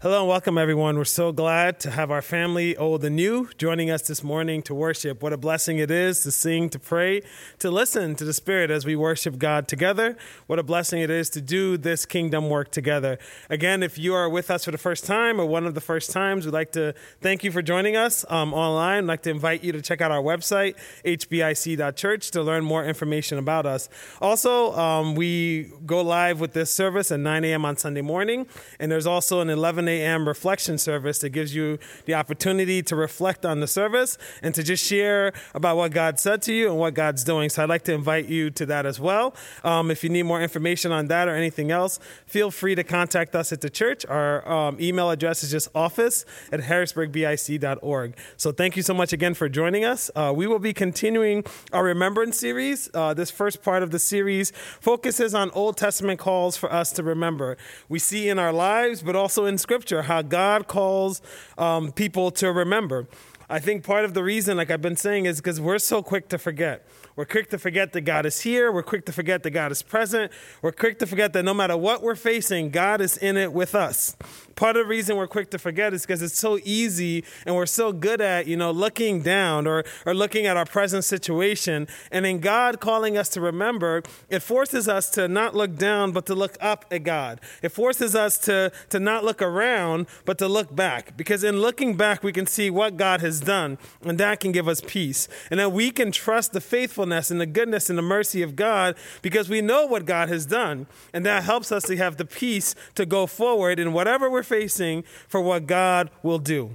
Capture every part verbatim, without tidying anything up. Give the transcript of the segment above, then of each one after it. Hello and welcome, everyone. We're so glad to have our family, old and new, joining us this morning to worship. What a blessing it is to sing, to pray, to listen to the Spirit as we worship God together. What a blessing it is to do this kingdom work together. Again, if you are with us for the first time or one of the first times, we'd like to thank you for joining us um, online. I'd like to invite you to check out our website, h b i c dot church, to learn more information about us. Also, um, we go live with this service at nine a.m. on Sunday morning, and there's also an eleven a.m. reflection service that gives you the opportunity to reflect on the service and to just share about what God said to you and what God's doing. So I'd like to invite you to that as well. Um, if you need more information on that or anything else, feel free to contact us at the church. Our um, email address is just office at harrisburg b i c dot org. So thank you so much again for joining us. Uh, we will be continuing our Remembrance Series. Uh, this first part of the series focuses on Old Testament calls for us to remember. We see in our lives, but also in Scripture, how God calls um, people to remember. I think part of the reason, like I've been saying, is because we're so quick to forget. We're quick to forget that God is here. We're quick to forget that God is present. We're quick to forget that no matter what we're facing, God is in it with us. Part of the reason we're quick to forget is because it's so easy and we're so good at, you know, looking down or, or looking at our present situation. And in God calling us to remember, it forces us to not look down, but to look up at God. It forces us to, to not look around, but to look back. Because in looking back, we can see what God has done, and that can give us peace. And that we can trust the faithfulness and the goodness and the mercy of God, because we know what God has done. And that helps us to have the peace to go forward in whatever we're facing for what God will do.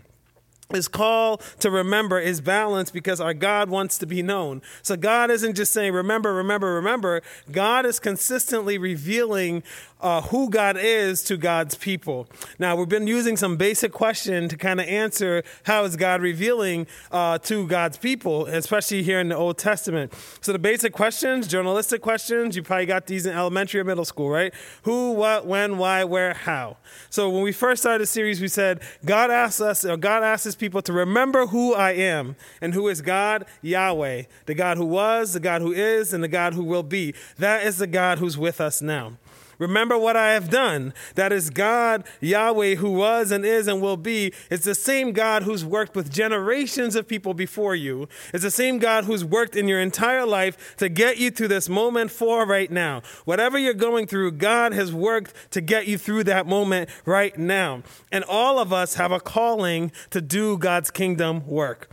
His call to remember is balanced because our God wants to be known. So God isn't just saying, remember, remember, remember. God is consistently revealing uh, who God is to God's people. Now, we've been using some basic question to kind of answer how is God revealing uh, to God's people, especially here in the Old Testament. So the basic questions, journalistic questions, you probably got these in elementary or middle school, right? Who, what, when, why, where, how. So when we first started the series, we said, God asks us, or God asks his people to remember who I am. And who is God? Yahweh, the God who was, the God who is, and the God who will be. That is the God who's with us now. Remember what I have done. That is God, Yahweh, who was and is and will be. It's the same God who's worked with generations of people before you. It's the same God who's worked in your entire life to get you to this moment for right now. Whatever you're going through, God has worked to get you through that moment right now. And all of us have a calling to do God's kingdom work.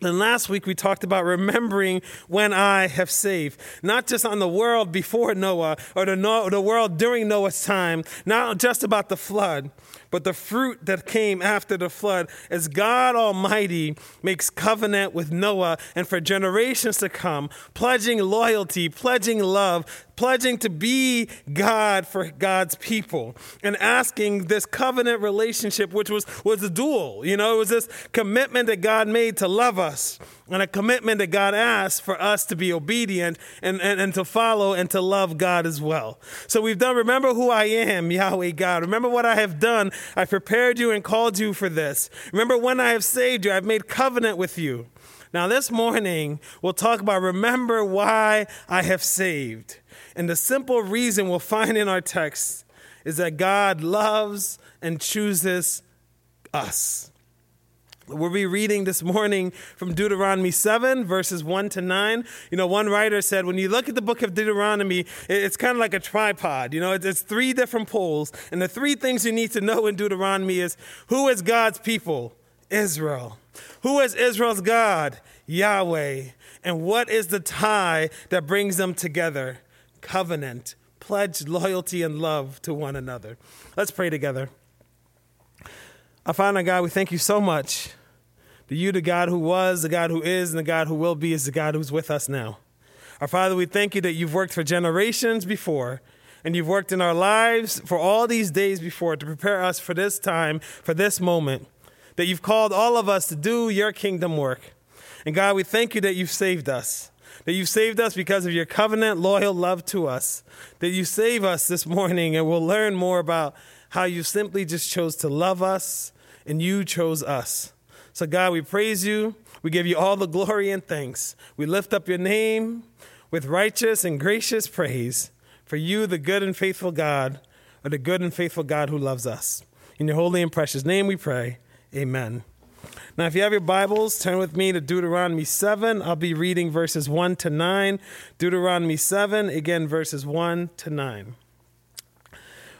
And last week we talked about remembering when I have saved, not just on the world before Noah or the, no- the world during Noah's time, not just about the flood, but the fruit that came after the flood as God Almighty makes covenant with Noah and for generations to come, pledging loyalty, pledging love, pledging to be God for God's people and asking this covenant relationship, which was, was a duel. You know, it was this commitment that God made to love us and a commitment that God asked for us to be obedient and, and, and to follow and to love God as well. So we've done, remember who I am, Yahweh God. Remember what I have done. I prepared you and called you for this. Remember when I have saved you, I've made covenant with you. Now this morning, we'll talk about remember why I have saved. And the simple reason we'll find in our text is that God loves and chooses us. We'll be reading this morning from Deuteronomy seven, verses one to nine. You know, one writer said, when you look at the book of Deuteronomy, it's kind of like a tripod. You know, it's three different poles. And the three things you need to know in Deuteronomy is, who is God's people? Israel. Who is Israel's God? Yahweh. And what is the tie that brings them together? Covenant, pledged loyalty and love to one another. Let's pray together. Our Father God, we thank you so much that you, the God who was, the God who is, and the God who will be, is the God who's with us now. Our Father, we thank you that you've worked for generations before, and you've worked in our lives for all these days before to prepare us for this time, for this moment, that you've called all of us to do your kingdom work. And God, we thank you that you've saved us. That you saved us because of your covenant, loyal love to us. That you save us this morning, and we'll learn more about how you simply just chose to love us, and you chose us. So God, we praise you. We give you all the glory and thanks. We lift up your name with righteous and gracious praise. For you, the good and faithful God, are the good and faithful God who loves us. In your holy and precious name we pray, amen. Now, if you have your Bibles, turn with me to Deuteronomy seven. I'll be reading verses one to nine. Deuteronomy seven, again, verses one to nine.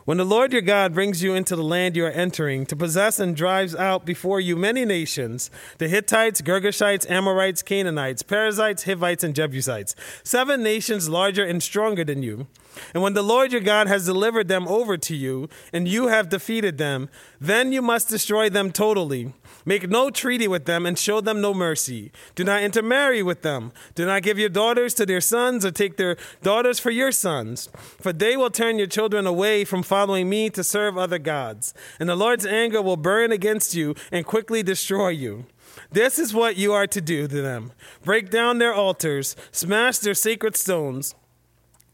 When the Lord your God brings you into the land you are entering, to possess and drives out before you many nations, the Hittites, Girgashites, Amorites, Canaanites, Perizzites, Hivites, and Jebusites, seven nations larger and stronger than you. And when the Lord your God has delivered them over to you, and you have defeated them, then you must destroy them totally. Make no treaty with them and show them no mercy. Do not intermarry with them. Do not give your daughters to their sons or take their daughters for your sons. For they will turn your children away from following me to serve other gods. And the Lord's anger will burn against you and quickly destroy you. This is what you are to do to them. Break down their altars, smash their sacred stones,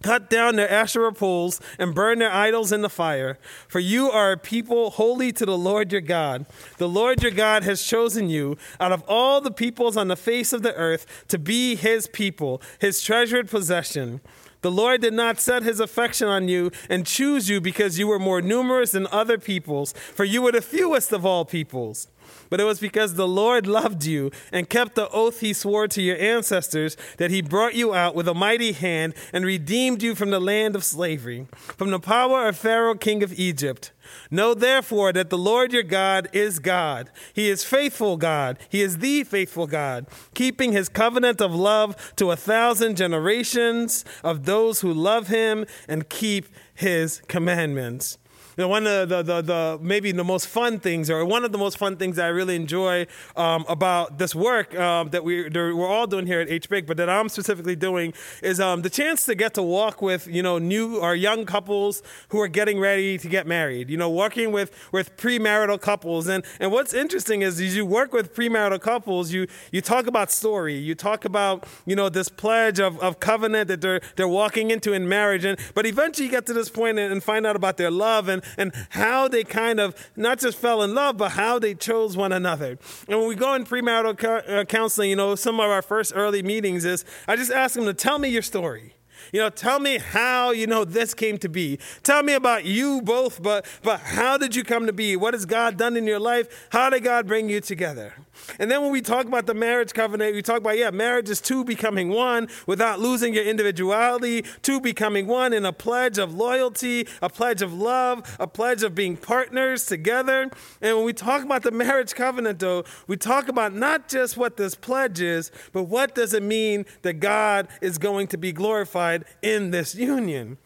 cut down their Asherah poles and burn their idols in the fire. For you are a people holy to the Lord your God. The Lord your God has chosen you out of all the peoples on the face of the earth to be his people, his treasured possession. The Lord did not set his affection on you and choose you because you were more numerous than other peoples, for you were the fewest of all peoples. But it was because the Lord loved you and kept the oath he swore to your ancestors that he brought you out with a mighty hand and redeemed you from the land of slavery, from the power of Pharaoh, king of Egypt. Know therefore that the Lord your God is God. He is faithful God. He is the faithful God, keeping his covenant of love to a thousand generations of those who love him and keep his commandments. You know, one of the, the, the maybe the most fun things, or one of the most fun things that I really enjoy um, about this work uh, that we, we're all doing here at H B I C, but that I'm specifically doing, is um, the chance to get to walk with, you know, new or young couples who are getting ready to get married, you know, working with, with premarital couples. And and what's interesting is as you work with premarital couples, you you talk about story, you talk about, you know, this pledge of, of covenant that they're they're walking into in marriage. And but eventually you get to this point and, and find out about their love and and how they kind of not just fell in love, but how they chose one another. And when we go in premarital co- uh, counseling, you know, some of our first early meetings is I just ask them to tell me your story. You know, tell me how, you know, this came to be. Tell me about you both, but but how did you come to be? What has God done in your life? How did God bring you together? And then when we talk about the marriage covenant, we talk about, yeah, marriage is two becoming one without losing your individuality, two becoming one in a pledge of loyalty, a pledge of love, a pledge of being partners together. And when we talk about the marriage covenant, though, we talk about not just what this pledge is, but what does it mean that God is going to be glorified in this union.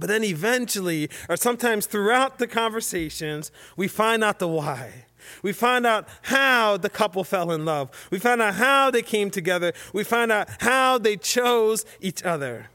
But then eventually, or sometimes throughout the conversations, we find out the why. We find out how the couple fell in love. We find out how they came together. We find out how they chose each other.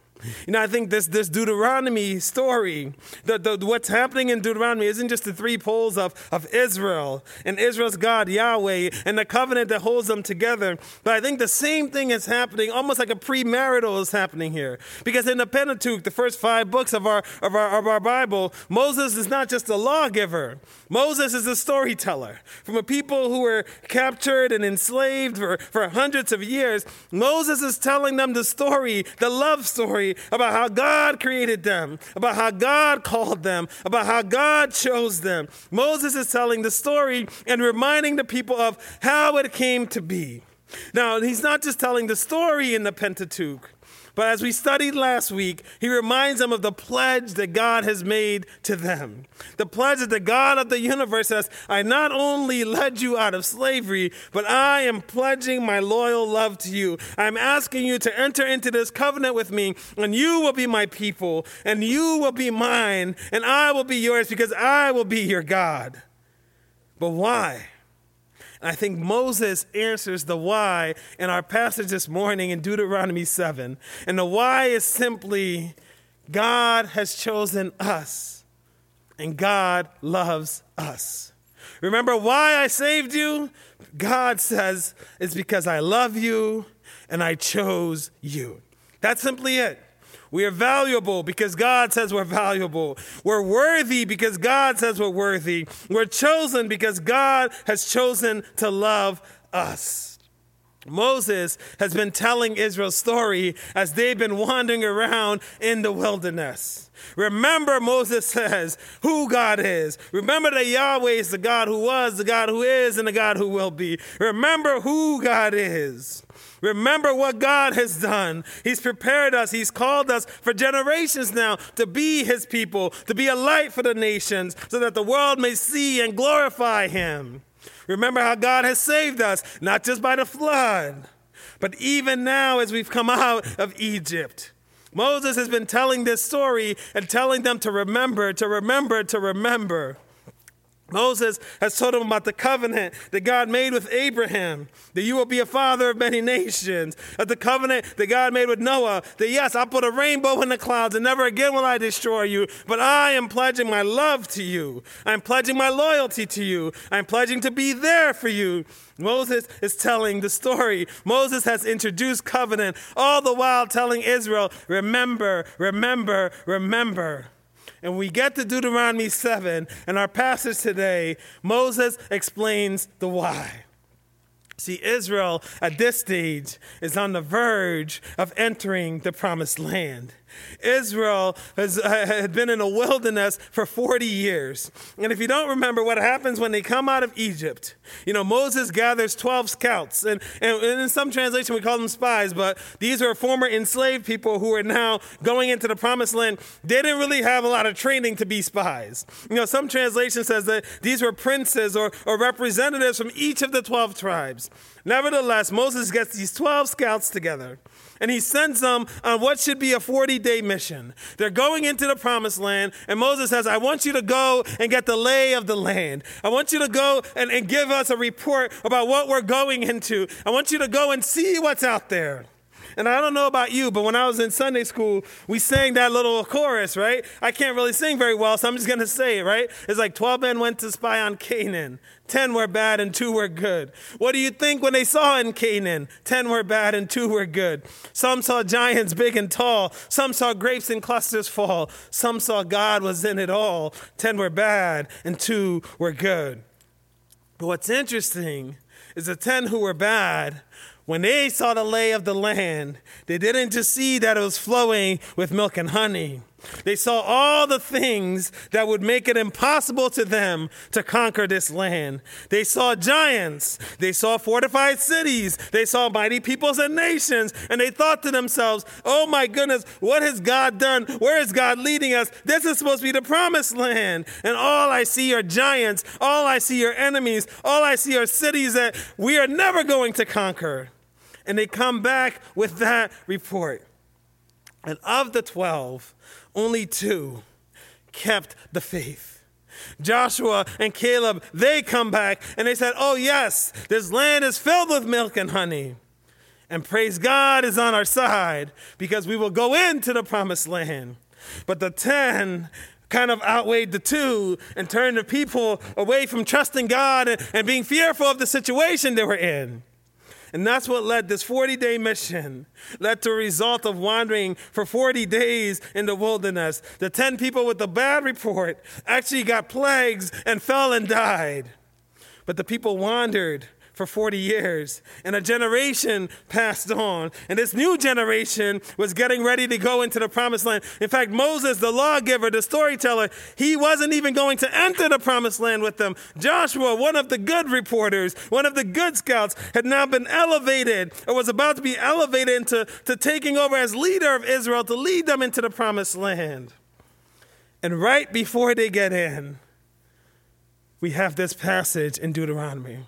You know, I think this this Deuteronomy story, the, the, what's happening in Deuteronomy isn't just the three poles of, of Israel and Israel's God, Yahweh, and the covenant that holds them together. But I think the same thing is happening, almost like a premarital is happening here. Because in the Pentateuch, the first five books of our of our, of our Bible, Moses is not just a lawgiver. Moses is a storyteller. From a people who were captured and enslaved for, for hundreds of years, Moses is telling them the story, the love story, about how God created them, about how God called them, about how God chose them. Moses is telling the story and reminding the people of how it came to be. Now, he's not just telling the story in the Pentateuch, but as we studied last week, he reminds them of the pledge that God has made to them. The pledge that the God of the universe says, I not only led you out of slavery, but I am pledging my loyal love to you. I'm asking you to enter into this covenant with me, and you will be my people, and you will be mine, and I will be yours because I will be your God. But why? I think Moses answers the why in our passage this morning in Deuteronomy seven. And the why is simply, God has chosen us, and God loves us. Remember why I saved you? God says, it's because I love you, and I chose you. That's simply it. We are valuable because God says we're valuable. We're worthy because God says we're worthy. We're chosen because God has chosen to love us. Moses has been telling Israel's story as they've been wandering around in the wilderness. Remember, Moses says, who God is. Remember that Yahweh is the God who was, the God who is, and the God who will be. Remember who God is. Remember what God has done. He's prepared us. He's called us for generations now to be his people, to be a light for the nations, so that the world may see and glorify him. Remember how God has saved us, not just by the flood, but even now as we've come out of Egypt. Moses has been telling this story and telling them to remember, to remember, to remember. Moses has told them about the covenant that God made with Abraham, that you will be a father of many nations, of the covenant that God made with Noah, that yes, I'll put a rainbow in the clouds and never again will I destroy you, but I am pledging my love to you. I'm pledging my loyalty to you. I'm pledging to be there for you. Moses is telling the story. Moses has introduced covenant, all the while telling Israel, remember, remember, remember. And we get to Deuteronomy seven, and our passage today, Moses explains the why. See, Israel at this stage is on the verge of entering the promised land. Israel has uh, been in a wilderness for forty years. And if you don't remember what happens when they come out of Egypt, you know, Moses gathers twelve scouts. And, and in some translation, we call them spies, but these were former enslaved people who are now going into the promised land. They didn't really have a lot of training to be spies. You know, some translation says that these were princes or, or representatives from each of the twelve tribes. Nevertheless, Moses gets these twelve scouts together. And he sends them on what should be a forty-day mission. They're going into the promised land. And Moses says, I want you to go and get the lay of the land. I want you to go and, and give us a report about what we're going into. I want you to go and see what's out there. And I don't know about you, but when I was in Sunday school, we sang that little chorus, right? I can't really sing very well, so I'm just going to say it, right? It's like twelve men went to spy on Canaan. Ten were bad and two were good. What do you think when they saw in Canaan? Ten were bad and two were good. Some saw giants big and tall. Some saw grapes in clusters fall. Some saw God was in it all. Ten were bad and two were good. But what's interesting is the ten who were bad, when they saw the lay of the land, they didn't just see that it was flowing with milk and honey. They saw all the things that would make it impossible to them to conquer this land. They saw giants. They saw fortified cities. They saw mighty peoples and nations. And they thought to themselves, oh my goodness, what has God done? Where is God leading us? This is supposed to be the promised land. And all I see are giants. All I see are enemies. All I see are cities that we are never going to conquer. And they come back with that report. And of the twelve, only two kept the faith. Joshua and Caleb, they come back and they said, oh yes, this land is filled with milk and honey. And praise God is on our side because we will go into the promised land. But the ten kind of outweighed the two and turned the people away from trusting God and, and being fearful of the situation they were in. And that's what led this forty-day mission, led to a result of wandering for forty days in the wilderness. The ten people with the bad report actually got plagues and fell and died. But the people wandered for forty years, and a generation passed on. And this new generation was getting ready to go into the promised land. In fact, Moses, the lawgiver, the storyteller, he wasn't even going to enter the promised land with them. Joshua, one of the good reporters, one of the good scouts, had now been elevated or was about to be elevated into to taking over as leader of Israel to lead them into the promised land. And right before they get in, we have this passage in Deuteronomy.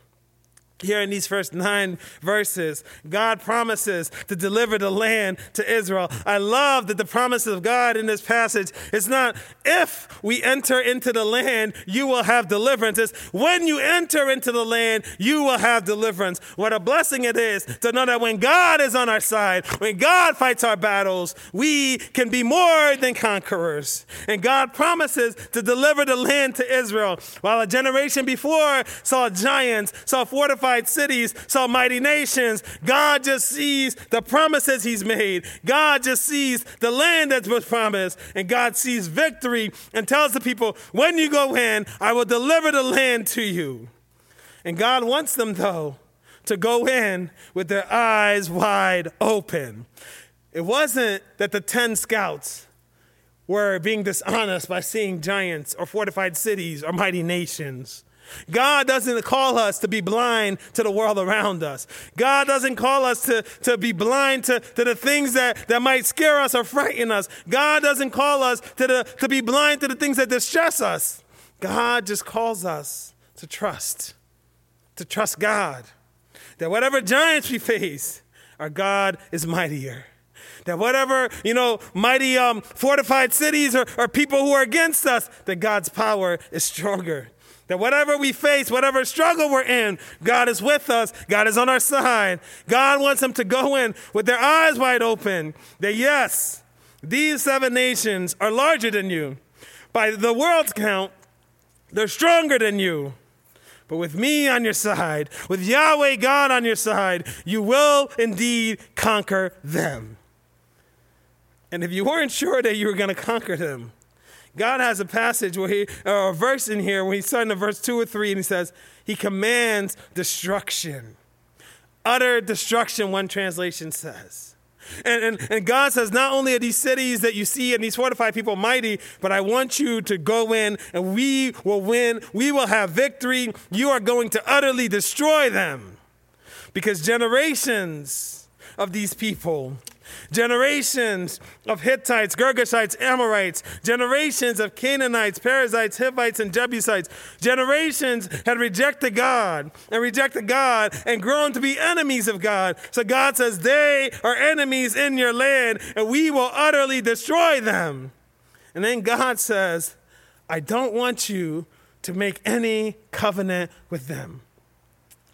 Here in these first nine verses, God promises to deliver the land to Israel. I love that the promise of God in this passage is not if we enter into the land, you will have deliverance. It's when you enter into the land, you will have deliverance. What a blessing it is to know that when God is on our side, when God fights our battles, we can be more than conquerors. And God promises to deliver the land to Israel. While a generation before saw giants, saw fortified cities, saw mighty nations, God just sees the promises he's made. God just sees the land that was promised, and God sees victory and tells the people, when you go in, I will deliver the land to you. And God wants them, though, to go in with their eyes wide open. It wasn't that the ten scouts were being dishonest by seeing giants or fortified cities or mighty nations. God doesn't call us to be blind to the world around us. God doesn't call us to, to be blind to, to the things that, that might scare us or frighten us. God doesn't call us to, the, to be blind to the things that distress us. God just calls us to trust, to trust God, that whatever giants we face, our God is mightier. That whatever, you know, mighty um, fortified cities or, or people who are against us, that God's power is stronger. That whatever we face, whatever struggle we're in, God is with us. God is on our side. God wants them to go in with their eyes wide open. That yes, these seven nations are larger than you. By the world's count, they're stronger than you. But with me on your side, with Yahweh God on your side, you will indeed conquer them. And if you weren't sure that you were going to conquer them, God has a passage where he, or a verse in here where he's starting to verse two or three, and he says, he commands destruction. Utter destruction, one translation says. And, and, and God says, not only are these cities that you see and these fortified people mighty, but I want you to go in and we will win. We will have victory. You are going to utterly destroy them because generations of these people, generations of Hittites, Girgashites, Amorites, generations of Canaanites, Perizzites, Hivites, and Jebusites, generations had rejected God and rejected God and grown to be enemies of God. So God says, they are enemies in your land and we will utterly destroy them. And then God says, I don't want you to make any covenant with them.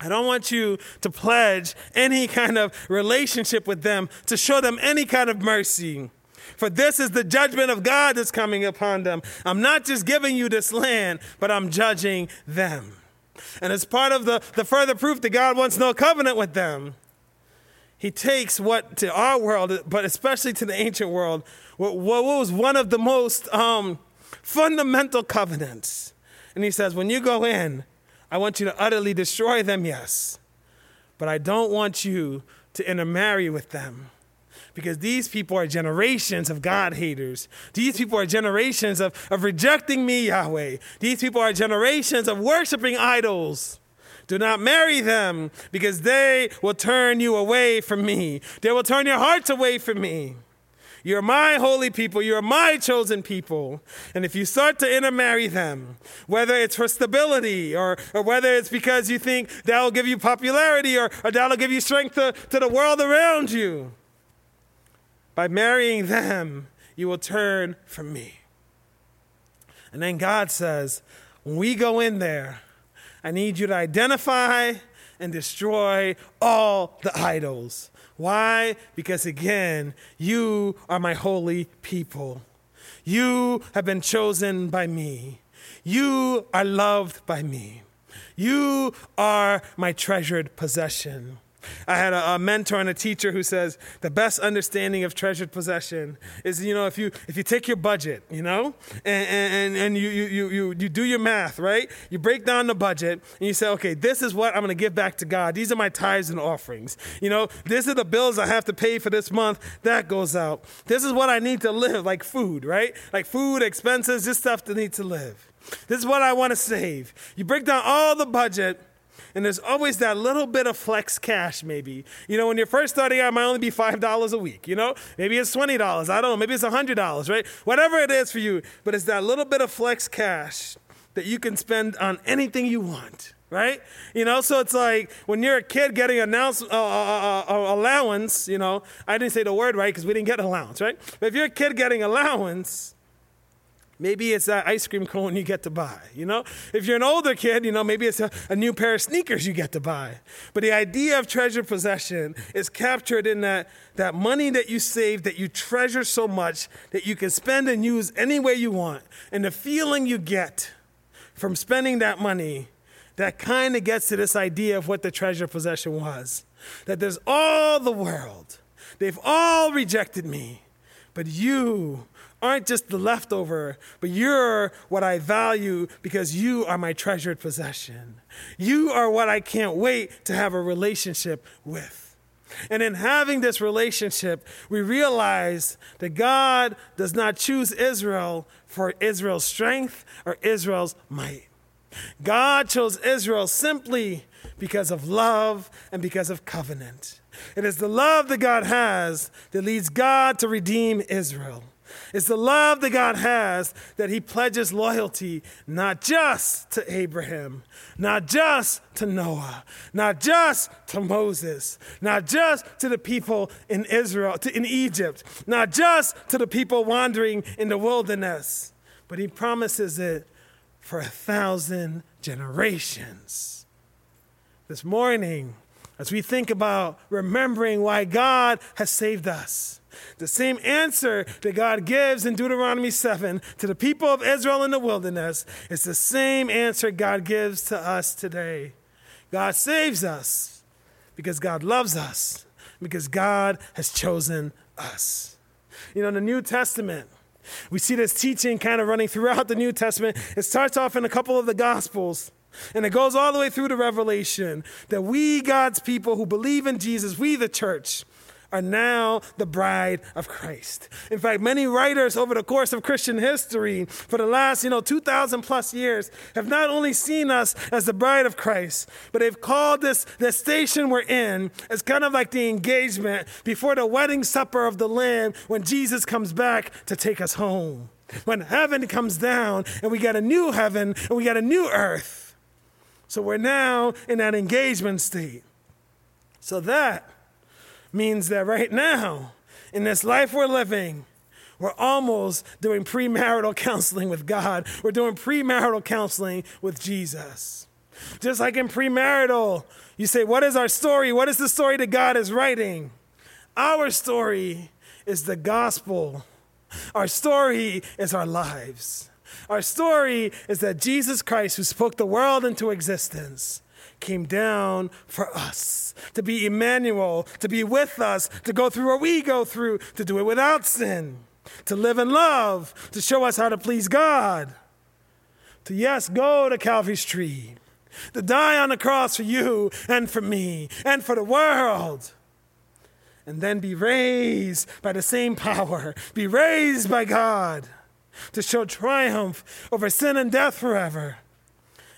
I don't want you to pledge any kind of relationship with them, to show them any kind of mercy. For this is the judgment of God that's coming upon them. I'm not just giving you this land, but I'm judging them. And as part of the, the further proof that God wants no covenant with them, he takes what to our world, but especially to the ancient world, what, what was one of the most um, fundamental covenants. And he says, when you go in, I want you to utterly destroy them, yes, but I don't want you to intermarry with them because these people are generations of God haters. These people are generations of, of rejecting me, Yahweh. These people are generations of worshiping idols. Do not marry them because they will turn you away from me. They will turn your hearts away from me. You're my holy people. You're my chosen people. And if you start to intermarry them, whether it's for stability or, or whether it's because you think that'll give you popularity or, or that'll give you strength to, to the world around you, by marrying them, you will turn from me. And then God says, when we go in there, I need you to identify and destroy all the idols. Why? Because again, you are my holy people. You have been chosen by me. You are loved by me. You are my treasured possession. I had a, a mentor and a teacher who says the best understanding of treasured possession is, you know, if you if you take your budget, you know, and and, and you, you you you do your math, right? You break down the budget and you say, okay, this is what I'm going to give back to God. These are my tithes and offerings. You know, these are the bills I have to pay for this month. That goes out. This is what I need to live, like food, right? Like food, expenses, just stuff to need to live. This is what I want to save. You break down all the budget. And there's always that little bit of flex cash, maybe. You know, when you're first starting out, it might only be five dollars a week, you know? Maybe it's twenty dollars. I don't know. Maybe it's one hundred dollars, right? Whatever it is for you. But it's that little bit of flex cash that you can spend on anything you want, right? You know, so it's like when you're a kid getting an uh, uh, uh, allowance, you know, I didn't say the word right because we didn't get allowance, right? But if you're a kid getting allowance, maybe it's that ice cream cone you get to buy, you know? If you're an older kid, you know, maybe it's a, a new pair of sneakers you get to buy. But the idea of treasure possession is captured in that, that money that you save, that you treasure so much, that you can spend and use any way you want. And the feeling you get from spending that money, that kind of gets to this idea of what the treasure possession was. That there's all the world. They've all rejected me. But you aren't just the leftover, but you're what I value because you are my treasured possession. You are what I can't wait to have a relationship with. And in having this relationship, we realize that God does not choose Israel for Israel's strength or Israel's might. God chose Israel simply because of love and because of covenant. It is the love that God has that leads God to redeem Israel. It's the love that God has that he pledges loyalty, not just to Abraham, not just to Noah, not just to Moses, not just to the people in Israel, to, in Egypt, not just to the people wandering in the wilderness, but he promises it for a thousand generations. This morning, as we think about remembering why God has saved us, the same answer that God gives in Deuteronomy seven to the people of Israel in the wilderness is the same answer God gives to us today. God saves us because God loves us, because God has chosen us. You know, in the New Testament, we see this teaching kind of running throughout the New Testament. It starts off in a couple of the Gospels, and it goes all the way through to Revelation, that we, God's people who believe in Jesus, we, the church, are now the bride of Christ. In fact, many writers over the course of Christian history for the last, you know, two thousand plus years have not only seen us as the bride of Christ, but they've called this, this station we're in as kind of like the engagement before the wedding supper of the Lamb when Jesus comes back to take us home. When heaven comes down and we got a new heaven and we got a new earth. So we're now in that engagement state. So that means that right now, in this life we're living, we're almost doing premarital counseling with God. We're doing premarital counseling with Jesus. Just like in premarital, you say, what is our story? What is the story that God is writing? Our story is the gospel. Our story is our lives. Our story is that Jesus Christ, who spoke the world into existence, came down for us, to be Emmanuel, to be with us, to go through what we go through, to do it without sin, to live in love, to show us how to please God, to, yes, go to Calvary's tree, to die on the cross for you and for me and for the world, and then be raised by the same power, be raised by God, to show triumph over sin and death forever,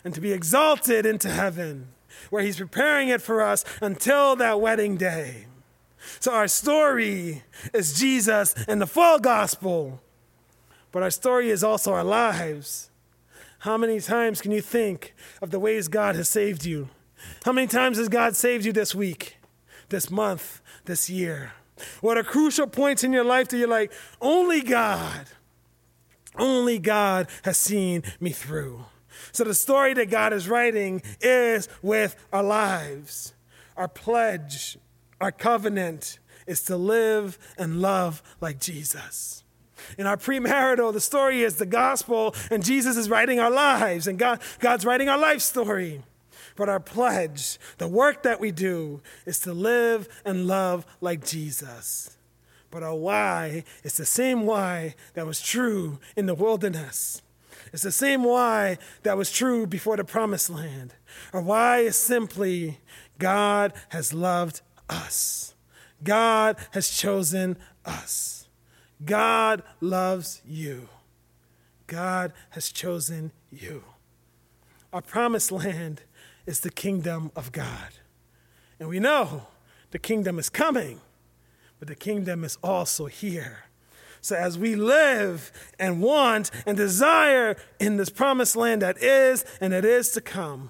and to be exalted into heaven, where he's preparing it for us until that wedding day. So our story is Jesus and the full gospel, but our story is also our lives. How many times can you think of the ways God has saved you? How many times has God saved you this week, this month, this year? What are crucial points in your life that you're like, only God, only God has seen me through? So the story that God is writing is with our lives. Our pledge, our covenant is to live and love like Jesus. In our premarital, the story is the gospel, and Jesus is writing our lives, and God, God's writing our life story. But our pledge, the work that we do, is to live and love like Jesus. But our why is the same why that was true in the wilderness. It's the same why that was true before the promised land. Our why is simply God has loved us. God has chosen us. God loves you. God has chosen you. Our promised land is the kingdom of God. And we know the kingdom is coming, but the kingdom is also here. So as we live and want and desire in this promised land that is and that is to come,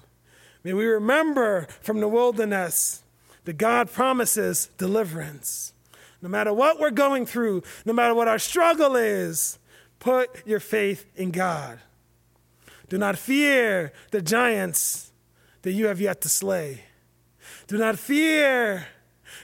may we remember from the wilderness that God promises deliverance. No matter what we're going through, no matter what our struggle is, put your faith in God. Do not fear the giants that you have yet to slay. Do not fear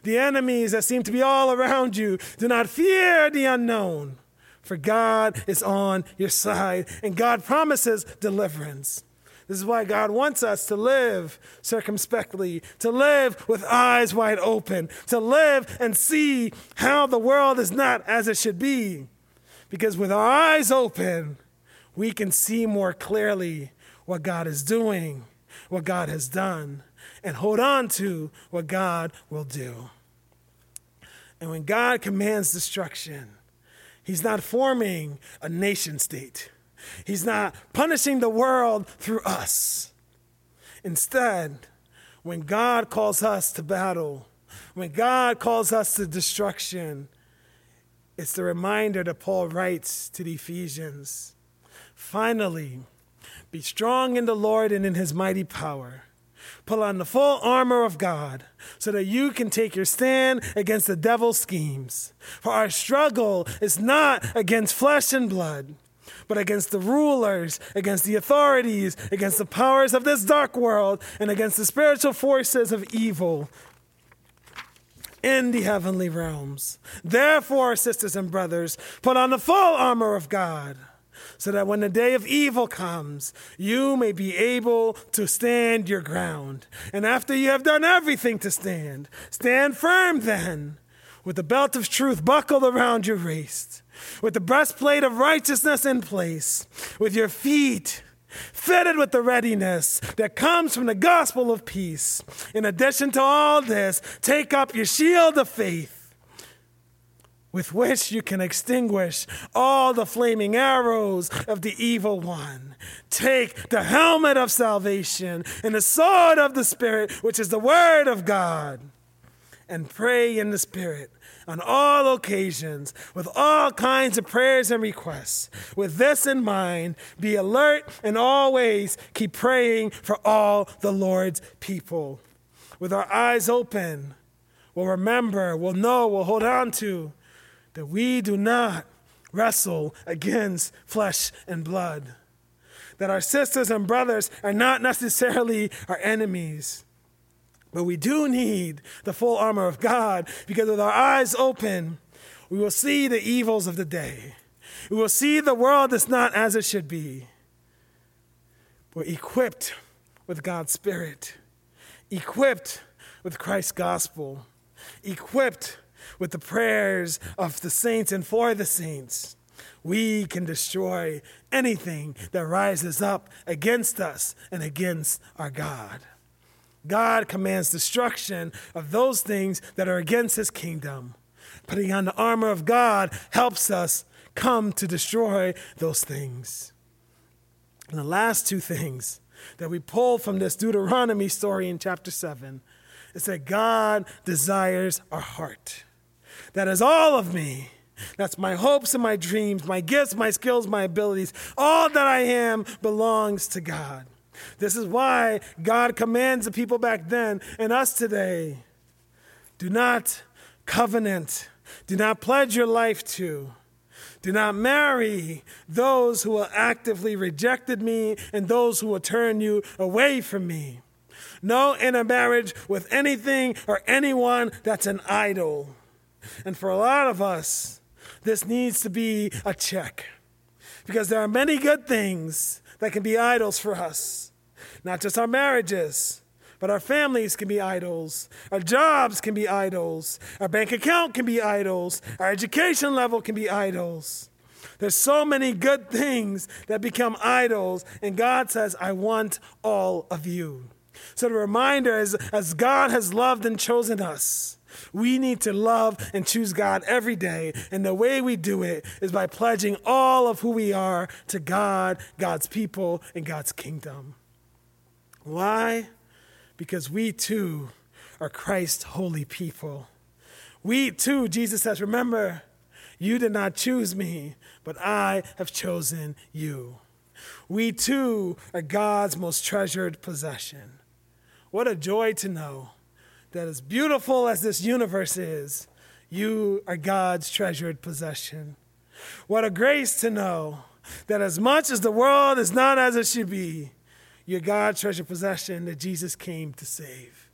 the enemies that seem to be all around you. Do not fear the unknown, for God is on your side, and God promises deliverance. This is why God wants us to live circumspectly, to live with eyes wide open, to live and see how the world is not as it should be, Because with our eyes open, we can see more clearly what God is doing, what God has done, and hold on to what God will do. And when God commands destruction, he's not forming a nation state. He's not punishing the world through us. Instead, when God calls us to battle, when God calls us to destruction, it's the reminder that Paul writes to the Ephesians. Finally, be strong in the Lord and in his mighty power. Pull on the full armor of God so that you can take your stand against the devil's schemes. For our struggle is not against flesh and blood, but against the rulers, against the authorities, against the powers of this dark world, and against the spiritual forces of evil in the heavenly realms. Therefore, sisters and brothers, put on the full armor of God, so that when the day of evil comes, you may be able to stand your ground. And after you have done everything to stand, stand firm then, with the belt of truth buckled around your waist, with the breastplate of righteousness in place, with your feet fitted with the readiness that comes from the gospel of peace. In addition to all this, take up your shield of faith, with which you can extinguish all the flaming arrows of the evil one. Take the helmet of salvation and the sword of the Spirit, which is the word of God, and pray in the Spirit on all occasions with all kinds of prayers and requests. With this in mind, be alert and always keep praying for all the Lord's people. With our eyes open, we'll remember, we'll know, we'll hold on to that we do not wrestle against flesh and blood, that our sisters and brothers are not necessarily our enemies. But we do need the full armor of God, because with our eyes open, we will see the evils of the day. We will see the world that's not as it should be. We're equipped with God's Spirit, equipped with Christ's gospel, equipped with the prayers of the saints and for the saints. We can destroy anything that rises up against us and against our God. God commands destruction of those things that are against his kingdom. Putting on the armor of God helps us come to destroy those things. And the last two things that we pull from this Deuteronomy story in chapter seven is that God desires our heart. That is all of me. That's my hopes and my dreams, my gifts, my skills, my abilities. All that I am belongs to God. This is why God commands the people back then and us today, do not covenant, do not pledge your life to, do not marry those who have actively rejected me and those who will turn you away from me. No intermarriage with anything or anyone that's an idol. And for a lot of us, this needs to be a check, because there are many good things that can be idols for us. Not just our marriages, but our families can be idols. Our jobs can be idols. Our bank account can be idols. Our education level can be idols. There's so many good things that become idols, and God says, I want all of you. So the reminder is, as God has loved and chosen us, we need to love and choose God every day. And the way we do it is by pledging all of who we are to God, God's people, and God's kingdom. Why? Because we too are Christ's holy people. We too, Jesus says, remember, you did not choose me, but I have chosen you. We too are God's most treasured possession. What a joy to know that as beautiful as this universe is, you are God's treasured possession. What a grace to know that as much as the world is not as it should be, you're God's treasured possession that Jesus came to save.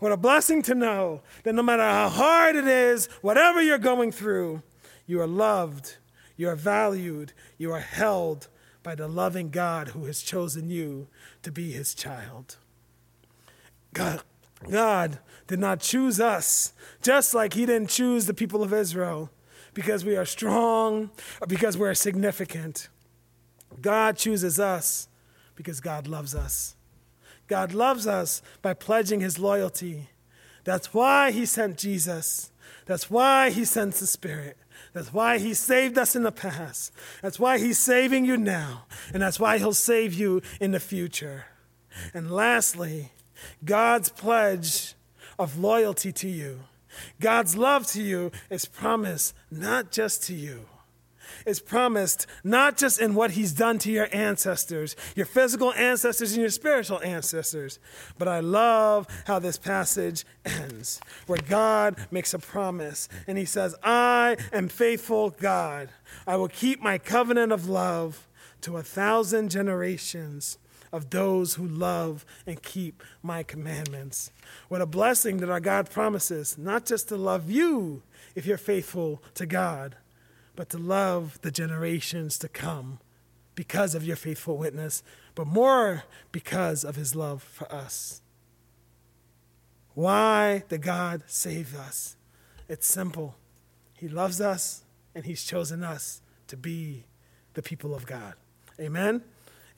What a blessing to know that no matter how hard it is, whatever you're going through, you are loved, you are valued, you are held by the loving God who has chosen you to be his child. God, God did not choose us, just like he didn't choose the people of Israel, because we are strong, or because we're significant. God chooses us because God loves us. God loves us by pledging his loyalty. That's why he sent Jesus. That's why he sends the Spirit. That's why he saved us in the past. That's why he's saving you now. And that's why he'll save you in the future. And lastly, God's pledge of loyalty to you, God's love to you, is promised not just to you. It's promised not just in what he's done to your ancestors, your physical ancestors and your spiritual ancestors. But I love how this passage ends, where God makes a promise. And he says, I am faithful God. I will keep my covenant of love to a thousand generations of those who love and keep my commandments. What a blessing that our God promises, not just to love you if you're faithful to God, but to love the generations to come because of your faithful witness, but more because of his love for us. Why did God save us? It's simple. He loves us, and he's chosen us to be the people of God. Amen?